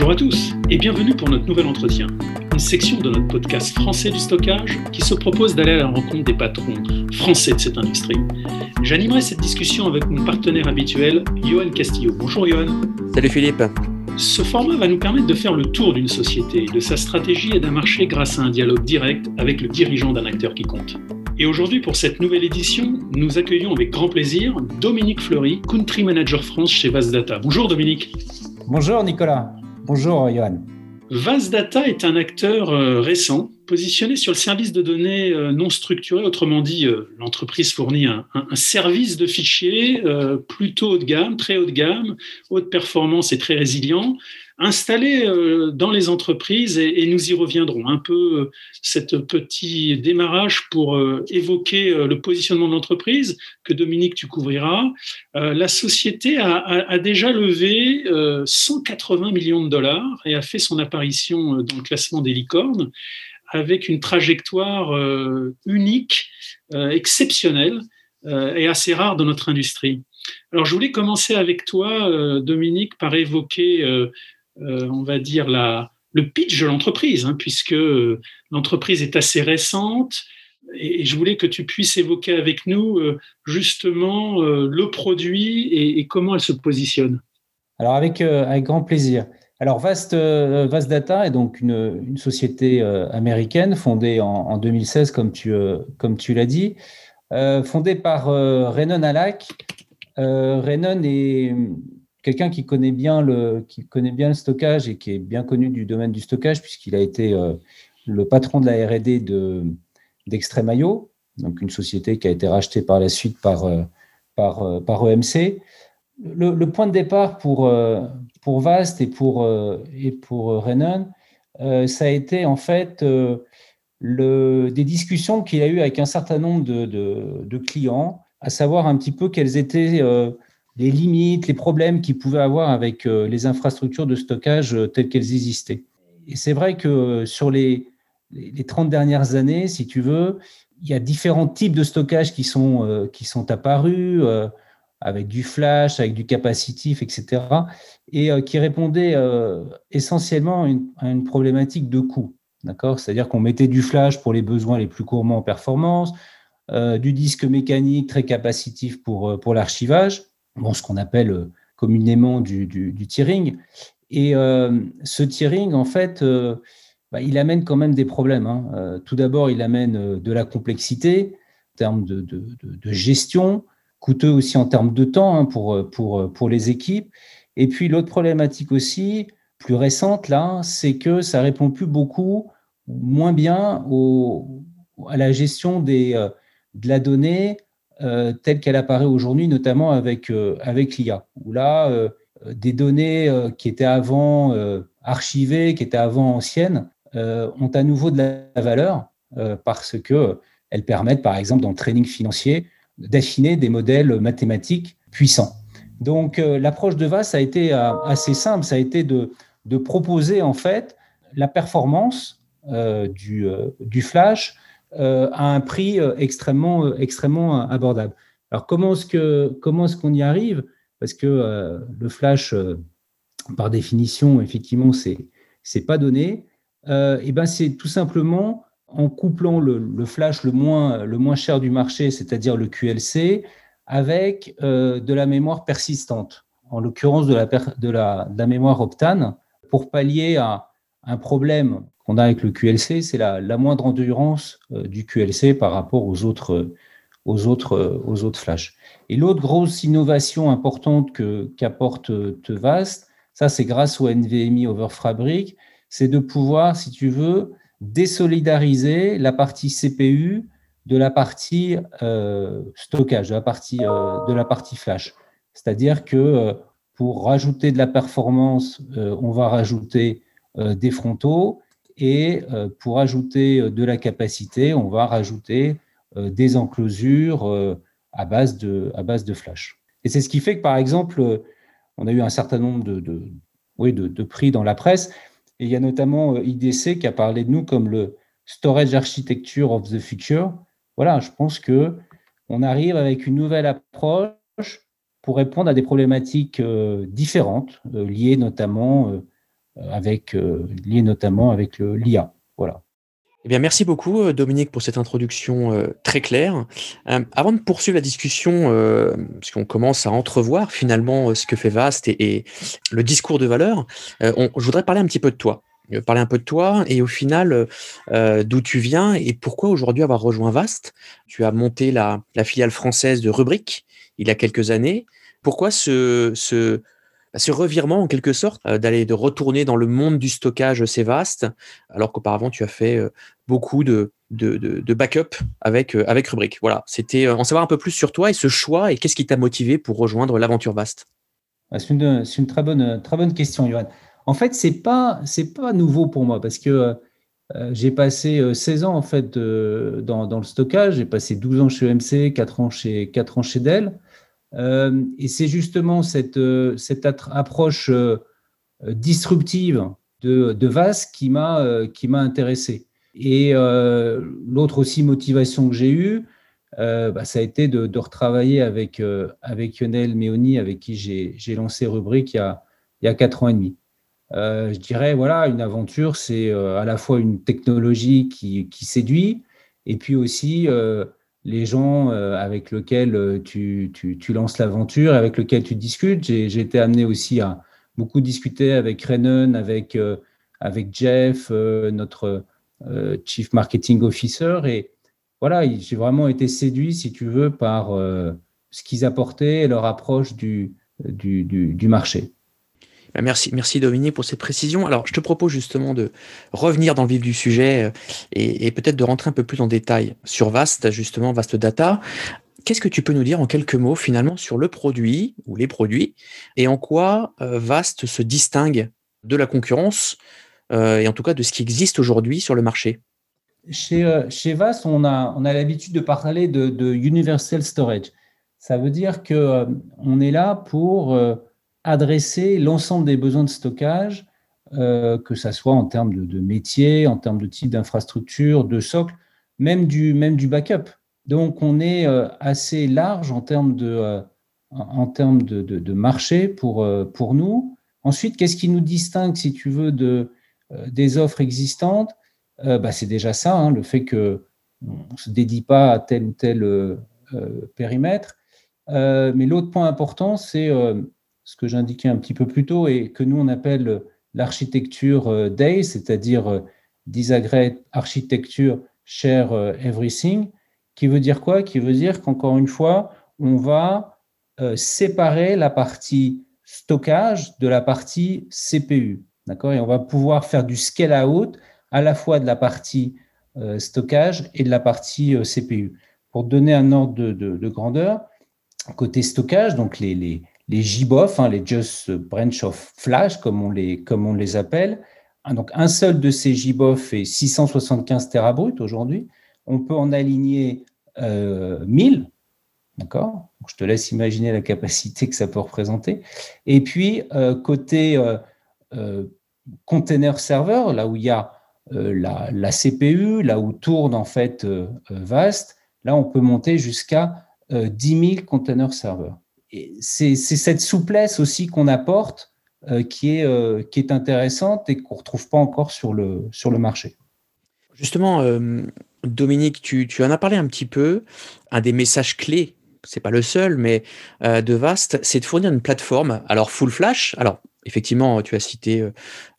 Bonjour à tous et bienvenue pour notre nouvel entretien, une section de notre podcast français du stockage qui se propose d'aller à la rencontre des patrons français de cette industrie. J'animerai cette discussion avec mon partenaire habituel, Johan Castillo. Bonjour Johan. Salut Philippe. Ce format va nous permettre de faire le tour d'une société, de sa stratégie et d'un marché grâce à un dialogue direct avec le dirigeant d'un acteur qui compte. Et aujourd'hui, pour cette nouvelle édition, nous accueillons avec grand plaisir Dominique Fleury, Country Manager France chez VAST Data. Bonjour Dominique. Bonjour Nicolas. Bonjour Johan. VAST Data est un acteur récent, positionné sur le service de données non structurées. Autrement dit, l'entreprise fournit un service de fichiers plutôt haut de gamme, très haut de gamme, haute performance et très résilient, installé dans les entreprises, et nous y reviendrons. Un peu cet petit démarrage pour évoquer le positionnement de l'entreprise que Dominique, tu couvriras. La société a déjà levé 180 millions de dollars et a fait son apparition dans le classement des licornes avec une trajectoire unique, exceptionnelle et assez rare dans notre industrie. Alors, je voulais commencer avec toi, Dominique, par évoquer on va dire le pitch de l'entreprise, puisque l'entreprise est assez récente, et je voulais que tu puisses évoquer avec nous justement le produit et comment elle se positionne. Alors avec grand plaisir. Alors VAST Data est donc une société américaine fondée en 2016, comme tu l'as dit, fondée par Renen Hallak. Renen est quelqu'un qui connaît bien le stockage et qui est bien connu du domaine du stockage, puisqu'il a été le patron de la R&D d'Extreme IO, donc une société qui a été rachetée par la suite par EMC. Le point de départ pour VAST et pour Renen, ça a été en fait des discussions qu'il a eues avec un certain nombre de clients, à savoir un petit peu quelles étaient les limites, les problèmes qu'ils pouvaient avoir avec les infrastructures de stockage telles qu'elles existaient. Et c'est vrai que sur les 30 dernières années, si tu veux, il y a différents types de stockage qui sont apparus, avec du flash, avec du capacitif, etc., et qui répondaient essentiellement à une problématique de coût. D'accord ? C'est-à-dire qu'on mettait du flash pour les besoins les plus gourmands en performance, du disque mécanique très capacitif pour l'archivage, ce qu'on appelle communément du tiering. Et ce tiering, en fait, il amène quand même des problèmes. Tout d'abord, il amène de la complexité en termes de gestion, coûteux aussi en termes de temps pour les équipes. Et puis, l'autre problématique aussi, plus récente, là, c'est que ça ne répond plus beaucoup, moins bien à la gestion de la donnée telle qu'elle apparaît aujourd'hui, notamment avec l'IA, où là, des données qui étaient avant archivées, qui étaient avant anciennes, ont à nouveau de la valeur parce qu'elles permettent, par exemple, dans le training financier, d'affiner des modèles mathématiques puissants. Donc, l'approche de VAST a été assez simple, ça a été de proposer en fait la performance du flash à un prix extrêmement abordable. Alors, comment est-ce qu'on y arrive ? Parce que le flash, par définition, effectivement, c'est pas donné. Et ben, c'est tout simplement en couplant le flash le moins cher du marché, c'est-à-dire le QLC, avec de la mémoire persistante, en l'occurrence de la mémoire Optane, pour pallier à un problème qu'on a avec le QLC, c'est la moindre endurance du QLC par rapport aux autres flashs. Et l'autre grosse innovation importante qu'apporte VAST, ça c'est grâce au NVMe over Fabric, c'est de pouvoir, si tu veux, désolidariser la partie CPU de la partie stockage, de la partie flash. C'est-à-dire que pour rajouter de la performance, on va rajouter des frontaux, et pour ajouter de la capacité, on va rajouter des enclosures à base de flash. Et c'est ce qui fait que, par exemple, on a eu un certain nombre de prix dans la presse, et il y a notamment IDC qui a parlé de nous comme le Storage Architecture of the Future. Voilà, je pense qu'on arrive avec une nouvelle approche pour répondre à des problématiques différentes, liées notamment avec, liées notamment avec l'IA. Voilà. Eh bien, merci beaucoup, Dominique, pour cette introduction très claire. Avant de poursuivre la discussion, parce qu'on commence à entrevoir finalement ce que fait VAST et le discours de valeur, je voudrais parler un petit peu de toi. Parler un peu de toi et au final d'où tu viens et pourquoi aujourd'hui avoir rejoint VAST. Tu as monté la filiale française de Rubric il y a quelques années. Pourquoi ce revirement en quelque sorte de retourner dans le monde du stockage c'est VAST alors qu'auparavant tu as fait beaucoup de backup avec Rubric. Voilà, c'était en savoir un peu plus sur toi et ce choix et qu'est-ce qui t'a motivé pour rejoindre l'aventure VAST. C'est une très bonne question, Johan. En fait, c'est pas nouveau pour moi parce que j'ai passé 16 ans en fait dans le stockage, j'ai passé 12 ans chez EMC, 4 ans chez Dell. Et c'est justement cette approche disruptive de VAST qui m'a intéressé. Et l'autre aussi motivation que j'ai eue, ça a été de retravailler avec Yonel Meoni, avec qui j'ai lancé Rubric il y a 4 ans et demi. Je dirais, voilà, une aventure, c'est à la fois une technologie qui séduit et puis aussi les gens avec lesquels tu lances l'aventure, avec lesquels tu discutes. J'ai été amené aussi à beaucoup discuter avec Renen, avec Jeff, notre Chief Marketing Officer. Et voilà, j'ai vraiment été séduit, si tu veux, par ce qu'ils apportaient et leur approche du marché. Merci Dominique pour cette précision. Alors, je te propose justement de revenir dans le vif du sujet et peut-être de rentrer un peu plus en détail sur VAST, justement, VAST Data. Qu'est-ce que tu peux nous dire en quelques mots finalement sur le produit ou les produits et en quoi VAST se distingue de la concurrence et en tout cas de ce qui existe aujourd'hui sur le marché ? Chez VAST, on a l'habitude de parler de Universal Storage. Ça veut dire qu'on est là pour... adresser l'ensemble des besoins de stockage, que ça soit en termes de métier, en termes de type d'infrastructure, de socle, même du backup. Donc, on est assez large en termes de marché pour nous. Ensuite, qu'est-ce qui nous distingue, si tu veux, des offres existantes ? C'est déjà ça, hein, le fait qu'on ne se dédie pas à tel ou tel périmètre. Mais l'autre point important, c'est... ce que j'indiquais un petit peu plus tôt et que nous, on appelle l'architecture DAI, c'est-à-dire Disaggregate Architecture Share Everything, qui veut dire quoi ? Qui veut dire qu'encore une fois, on va séparer la partie stockage de la partie CPU, d'accord ? Et on va pouvoir faire du scale-out à la fois de la partie stockage et de la partie CPU. Pour donner un ordre de grandeur, côté stockage, donc les JBOF, les Just Branch of Flash, comme on les appelle. Donc, un seul de ces JBOF fait 675 terabrutes aujourd'hui. On peut en aligner 1000. D'accord ? Donc, je te laisse imaginer la capacité que ça peut représenter. Et puis, côté container serveur, là où il y a la CPU, là où tourne en fait VAST, là, on peut monter jusqu'à 10 000 container serveurs. Et c'est cette souplesse aussi qu'on apporte qui est intéressante et qu'on ne retrouve pas encore sur le marché. Justement, Dominique, tu en as parlé un petit peu. Un des messages clés, ce n'est pas le seul, mais de VAST, c'est de fournir une plateforme. Alors, full flash, alors effectivement, tu as cité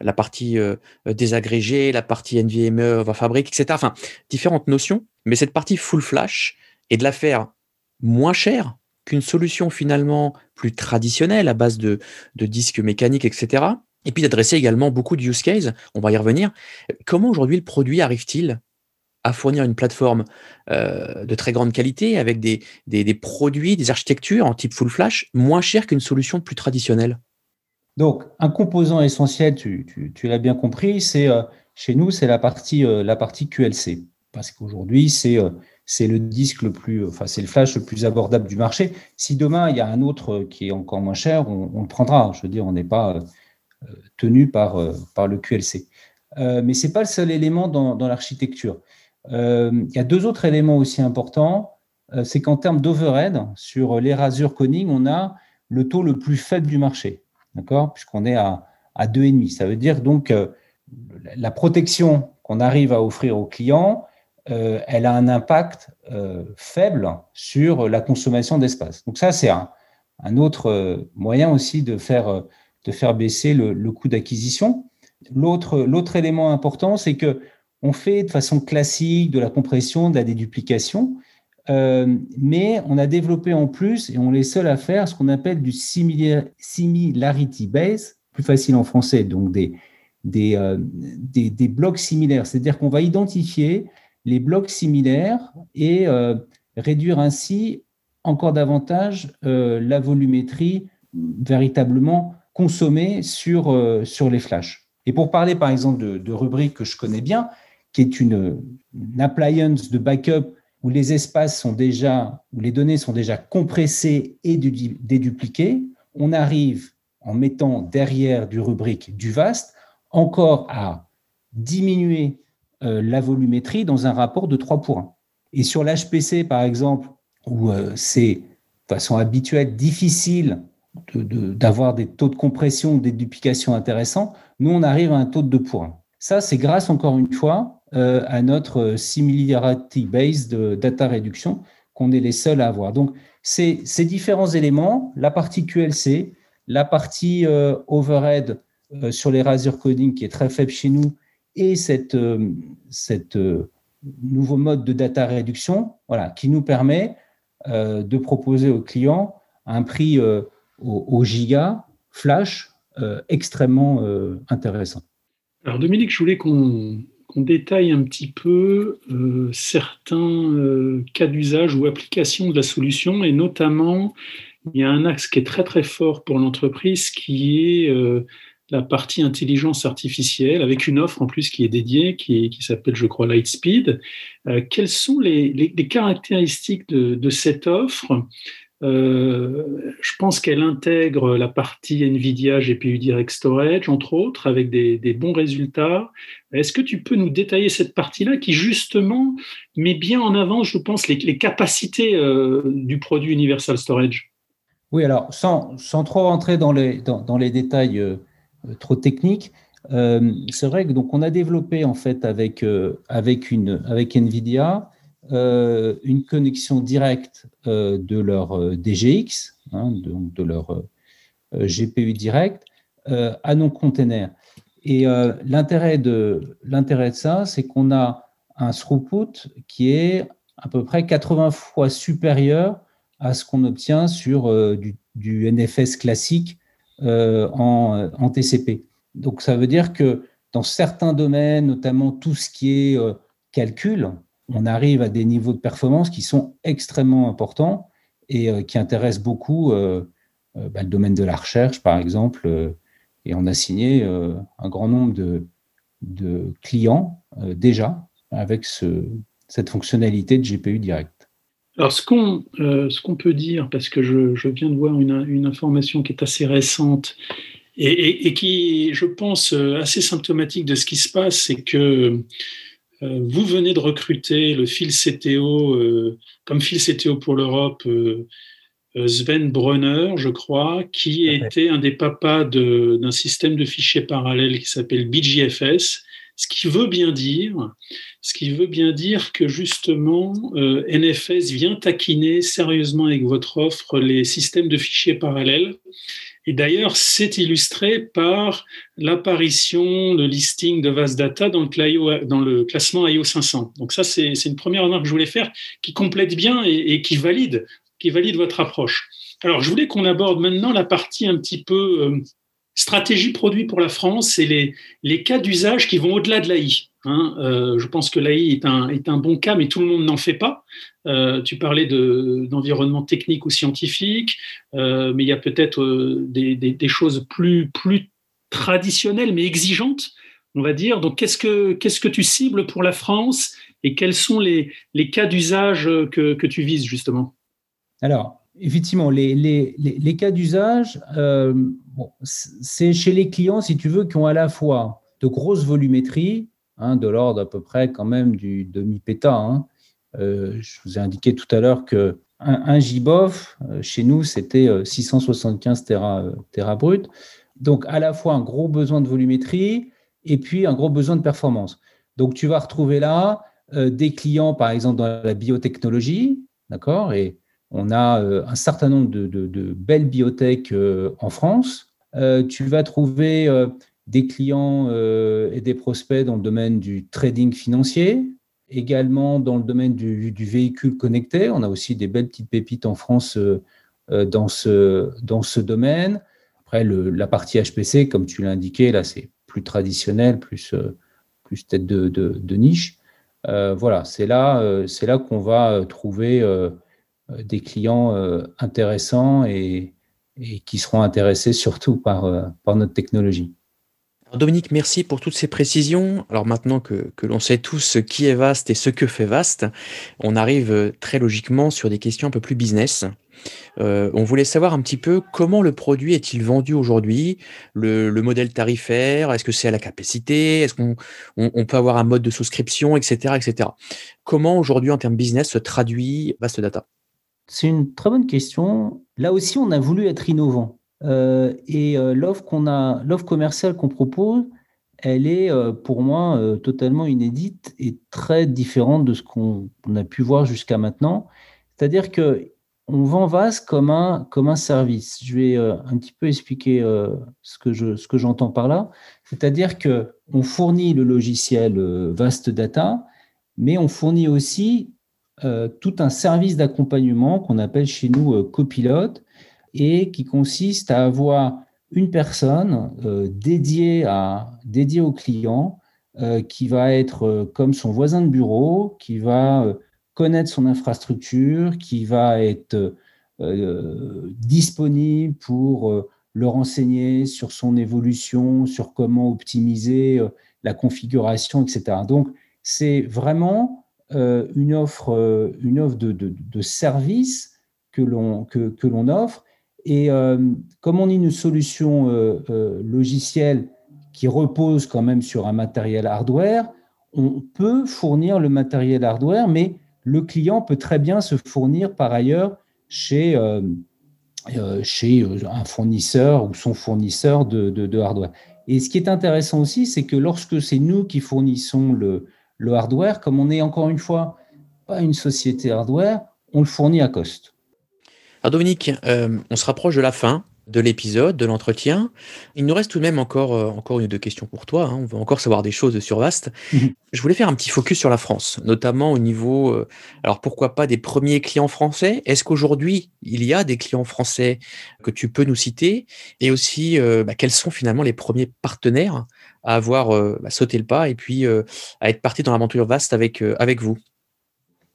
la partie désagrégée, la partie NVMe, fabrique, etc. Enfin, différentes notions, mais cette partie full flash et de la faire moins chère, qu'une solution finalement plus traditionnelle à base de disques mécaniques, etc. Et puis d'adresser également beaucoup de use cases, on va y revenir. Comment aujourd'hui le produit arrive-t-il à fournir une plateforme de très grande qualité avec des produits, des architectures en type full flash moins chères qu'une solution plus traditionnelle ? Donc, un composant essentiel, tu l'as bien compris, c'est chez nous, c'est la partie QLC. Parce qu'aujourd'hui, c'est le disque le plus, enfin, c'est le flash le plus abordable du marché. Si demain, il y a un autre qui est encore moins cher, on le prendra. Je veux dire, on n'est pas tenu par le QLC. Mais ce n'est pas le seul élément dans l'architecture. Il y a deux autres éléments aussi importants. C'est qu'en termes d'overhead, sur les Razor Conning, on a le taux le plus faible du marché. D'accord ? Puisqu'on est à à 2,5. Ça veut dire donc la protection qu'on arrive à offrir aux clients, elle a un impact faible sur la consommation d'espace. Donc ça, c'est un autre moyen aussi de faire baisser le coût d'acquisition. L'autre élément important, c'est qu'on fait de façon classique de la compression, de la déduplication, mais on a développé en plus, et on est seul à faire, ce qu'on appelle du similarity base, plus facile en français, donc des blocs similaires. C'est-à-dire qu'on va identifier les blocs similaires et réduire ainsi encore davantage la volumétrie véritablement consommée sur les flashs. Et pour parler par exemple de rubrique que je connais bien, qui est une appliance de backup où les espaces sont déjà, où les données sont déjà compressées et dédupliquées, on arrive en mettant derrière du rubrique du VAST encore à diminuer la volumétrie dans un rapport de 3:1. Et sur l'HPC, par exemple, où c'est de façon habituelle difficile d'avoir des taux de compression, des duplications intéressants, nous, on arrive à un taux de 2:1. Ça, c'est grâce, encore une fois, à notre similarity-based data réduction qu'on est les seuls à avoir. Donc, ces différents éléments, la partie QLC, la partie overhead sur les razor coding qui est très faible chez nous, et cette nouveau mode de data réduction, voilà, qui nous permet de proposer aux clients un prix au giga flash extrêmement intéressant. Alors Dominique, je voulais qu'on détaille un petit peu certains cas d'usage ou applications de la solution, et notamment il y a un axe qui est très très fort pour l'entreprise qui est la partie intelligence artificielle, avec une offre en plus qui est dédiée, qui s'appelle, je crois, Lightspeed. Quelles sont les caractéristiques de cette offre ? Je pense qu'elle intègre la partie NVIDIA GPU Direct Storage, entre autres, avec des bons résultats. Est-ce que tu peux nous détailler cette partie-là qui, justement, met bien en avant, je pense, les capacités du produit Universal Storage ? Oui, alors, sans trop rentrer dans les détails trop technique. C'est vrai que donc on a développé en fait avec NVIDIA une connexion directe de leur DGX, donc de leur GPU direct à nos containers. Et l'intérêt de ça, c'est qu'on a un throughput qui est à peu près 80 fois supérieur à ce qu'on obtient sur du NFS classique en TCP. Donc, ça veut dire que dans certains domaines, notamment tout ce qui est calcul, on arrive à des niveaux de performance qui sont extrêmement importants et qui intéressent beaucoup le domaine de la recherche, par exemple. Et on a signé un grand nombre de clients déjà avec cette fonctionnalité de GPU direct. Alors, ce qu'on peut dire, parce que je viens de voir une information qui est assez récente et qui, je pense, assez symptomatique de ce qui se passe, c'est que vous venez de recruter le fil CTO, comme fil CTO pour l'Europe, Sven Brunner, je crois, qui était un des papas d'un système de fichiers parallèles qui s'appelle BeeGFS. Ce qui veut bien dire que justement NFS vient taquiner sérieusement avec votre offre les systèmes de fichiers parallèles. Et d'ailleurs, c'est illustré par l'apparition, le listing de VAST Data dans le classement IO 500. Donc ça, c'est une première remarque que je voulais faire, qui complète bien et qui valide votre approche. Alors, je voulais qu'on aborde maintenant la partie un petit peu stratégie produit pour la France et les cas d'usage qui vont au-delà de l'AI. Je pense que l'AI est un bon cas, mais tout le monde n'en fait pas. Tu parlais d'environnement technique ou scientifique, mais il y a peut-être des choses plus traditionnelles, mais exigeantes, on va dire. Donc, qu'est-ce que tu cibles pour la France et quels sont les cas d'usage que tu vises, justement ? Alors, effectivement, les cas d'usage, c'est chez les clients, si tu veux, qui ont à la fois de grosses volumétries, de l'ordre à peu près quand même du demi-péta. Je vous ai indiqué tout à l'heure que 1 GBOF, chez nous, c'était 675 Tera brut. Donc, à la fois un gros besoin de volumétrie et puis un gros besoin de performance. Donc, tu vas retrouver là des clients, par exemple, dans la biotechnologie, d'accord ? Et on a un certain nombre de belles biotech en France. Tu vas trouver des clients et des prospects dans le domaine du trading financier, également dans le domaine du véhicule connecté. On a aussi des belles petites pépites en France dans ce domaine. Après, la partie HPC, comme tu l'as indiqué, là, c'est plus traditionnel, plus tête de niche. Voilà, c'est là qu'on va trouver des clients intéressants et qui seront intéressés surtout par notre technologie. Dominique, merci pour toutes ces précisions. Alors maintenant que l'on sait tous ce qui est VAST et ce que fait VAST, on arrive très logiquement sur des questions un peu plus business. On voulait savoir un petit peu comment le produit est-il vendu aujourd'hui, le modèle tarifaire, est-ce que c'est à la capacité, est-ce qu'on peut avoir un mode de souscription, etc., etc. Comment aujourd'hui en termes business se traduit VAST Data ? C'est une très bonne question. Là aussi, on a voulu être innovant. L'offre commerciale qu'on propose, elle est pour moi totalement inédite et très différente de ce qu'on a pu voir jusqu'à maintenant. C'est-à-dire qu'on vend VAST comme un service. Je vais un petit peu expliquer ce que j'entends par là. C'est-à-dire qu'on fournit le logiciel VAST Data, mais on fournit aussi tout un service d'accompagnement qu'on appelle chez nous copilote, et qui consiste à avoir une personne dédiée au client qui va être comme son voisin de bureau, qui va connaître son infrastructure, qui va être disponible pour le renseigner sur son évolution, sur comment optimiser la configuration, etc. Donc, c'est vraiment une offre de service que l'on offre. Et comme on est une solution logicielle qui repose quand même sur un matériel hardware, on peut fournir le matériel hardware, mais le client peut très bien se fournir par ailleurs chez un fournisseur ou son fournisseur de hardware. Et ce qui est intéressant aussi, c'est que lorsque c'est nous qui fournissons le hardware, comme on n'est encore une fois pas une société hardware, on le fournit à cost. Alors Dominique, on se rapproche de la fin de l'épisode, de l'entretien. Il nous reste tout de même encore une ou deux questions pour toi. On veut encore savoir des choses sur VAST. Je voulais faire un petit focus sur la France, notamment au niveau, alors pourquoi pas des premiers clients français. Est-ce qu'aujourd'hui, il y a des clients français que tu peux nous citer ? Et aussi, quels sont finalement les premiers partenaires à avoir sauté le pas et puis à être partis dans l'aventure VAST avec vous ?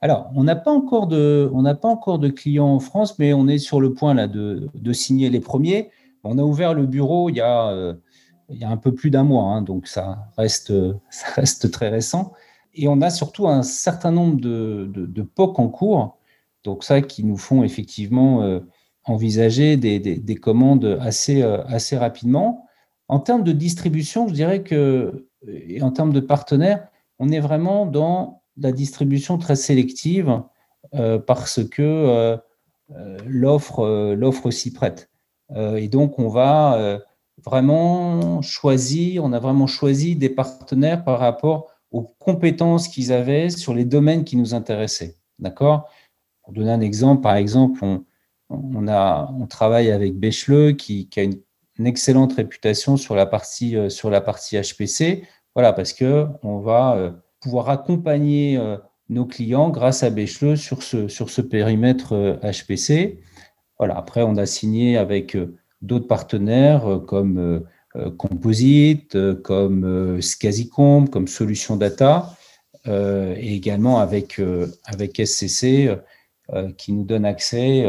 Alors, on n'a pas encore de clients en France, mais on est sur le point là de signer les premiers. On a ouvert le bureau il y a un peu plus d'un mois, donc ça reste très récent. Et on a surtout un certain nombre de POC en cours, donc ça qui nous font effectivement envisager des commandes assez rapidement. En termes de distribution, je dirais que, et en termes de partenaires, on est vraiment dans la distribution très sélective parce que l'offre s'y prête. Et donc, on va vraiment choisir, on a vraiment choisi des partenaires par rapport aux compétences qu'ils avaient sur les domaines qui nous intéressaient. D'accord ? Pour donner un exemple, par exemple, on travaille avec Bechleux qui a une excellente réputation sur la partie HPC. Voilà, parce qu'on va pouvoir accompagner nos clients grâce à Bechleux sur ce périmètre HPC. Voilà. Après, on a signé avec d'autres partenaires comme Composite, comme Scasicomb, comme Solutions Data, et également avec SCC qui nous donne accès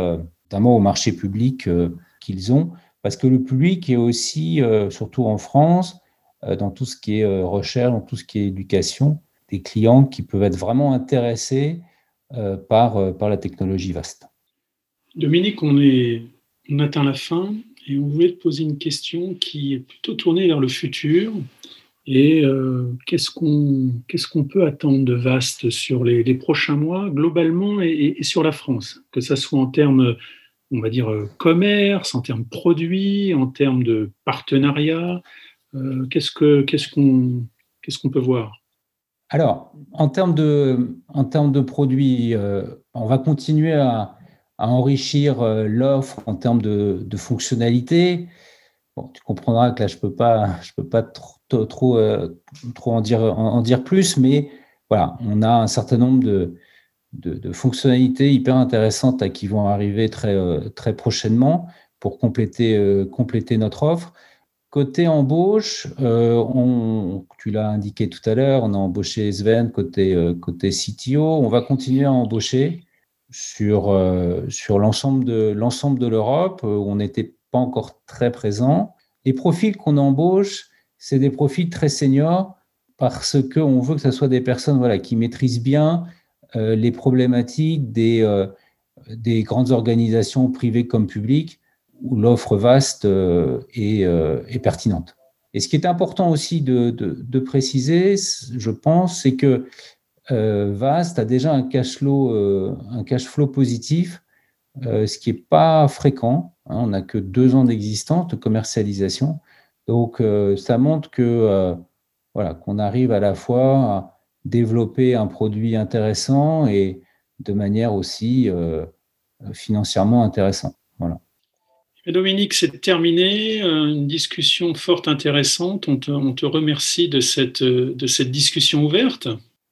notamment au marché public qu'ils ont, parce que le public est aussi, surtout en France, dans tout ce qui est recherche, dans tout ce qui est éducation, des clients qui peuvent être vraiment intéressés par la technologie VAST. Dominique, on atteint la fin et on voulait te poser une question qui est plutôt tournée vers le futur. Et qu'est-ce qu'on peut attendre de VAST sur les prochains mois, globalement, et sur la France, que ça soit en termes on va dire, commerce, en termes produits, en termes de partenariats? Qu'est-ce qu'on peut voir? Alors, en termes de produits, on va continuer à enrichir l'offre en termes de fonctionnalités. Bon, tu comprendras que là, je peux pas trop en dire plus, mais voilà, on a un certain nombre de fonctionnalités hyper intéressantes qui vont arriver très prochainement pour compléter notre offre. Côté embauche, tu l'as indiqué tout à l'heure, on a embauché Sven côté CTO. On va continuer à embaucher sur l'ensemble de l'Europe où on n'était pas encore très présent. Les profils qu'on embauche, c'est des profils très seniors parce qu'on veut que ce soit des personnes qui maîtrisent bien les problématiques des grandes organisations privées comme publiques où l'offre vaste est pertinente. Et ce qui est important aussi de préciser, je pense, c'est que VAST a déjà un cash flow positif, ce qui n'est pas fréquent. Hein, on n'a que 2 ans d'existence, de commercialisation. Donc, ça montre qu'on arrive à la fois à développer un produit intéressant et de manière aussi financièrement intéressante. Voilà. Dominique, c'est terminé. Une discussion forte, intéressante. On te remercie de cette discussion ouverte.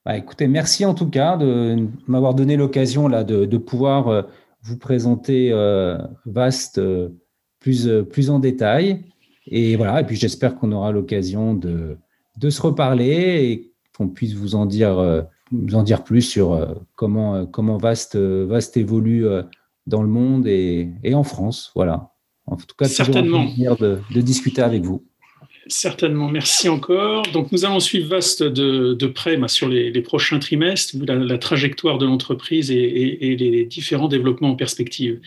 Bah, écoutez, merci en tout cas de m'avoir donné l'occasion de pouvoir vous présenter VAST plus en détail. Et voilà. Et puis j'espère qu'on aura l'occasion de se reparler et qu'on puisse vous en dire plus sur comment VAST évolue dans le monde et en France. Voilà. En tout cas, c'est toujours un plaisir de discuter avec vous. Certainement, merci encore. Donc, nous allons suivre VAST de près sur les prochains trimestres, la trajectoire de l'entreprise et les différents développements en perspective.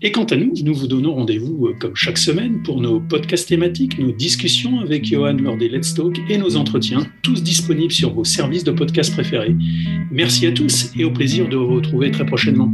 Et quant à nous, nous vous donnons rendez-vous comme chaque semaine pour nos podcasts thématiques, nos discussions avec Johan lors des Let's Talk et nos entretiens, tous disponibles sur vos services de podcast préférés. Merci à tous et au plaisir de vous retrouver très prochainement.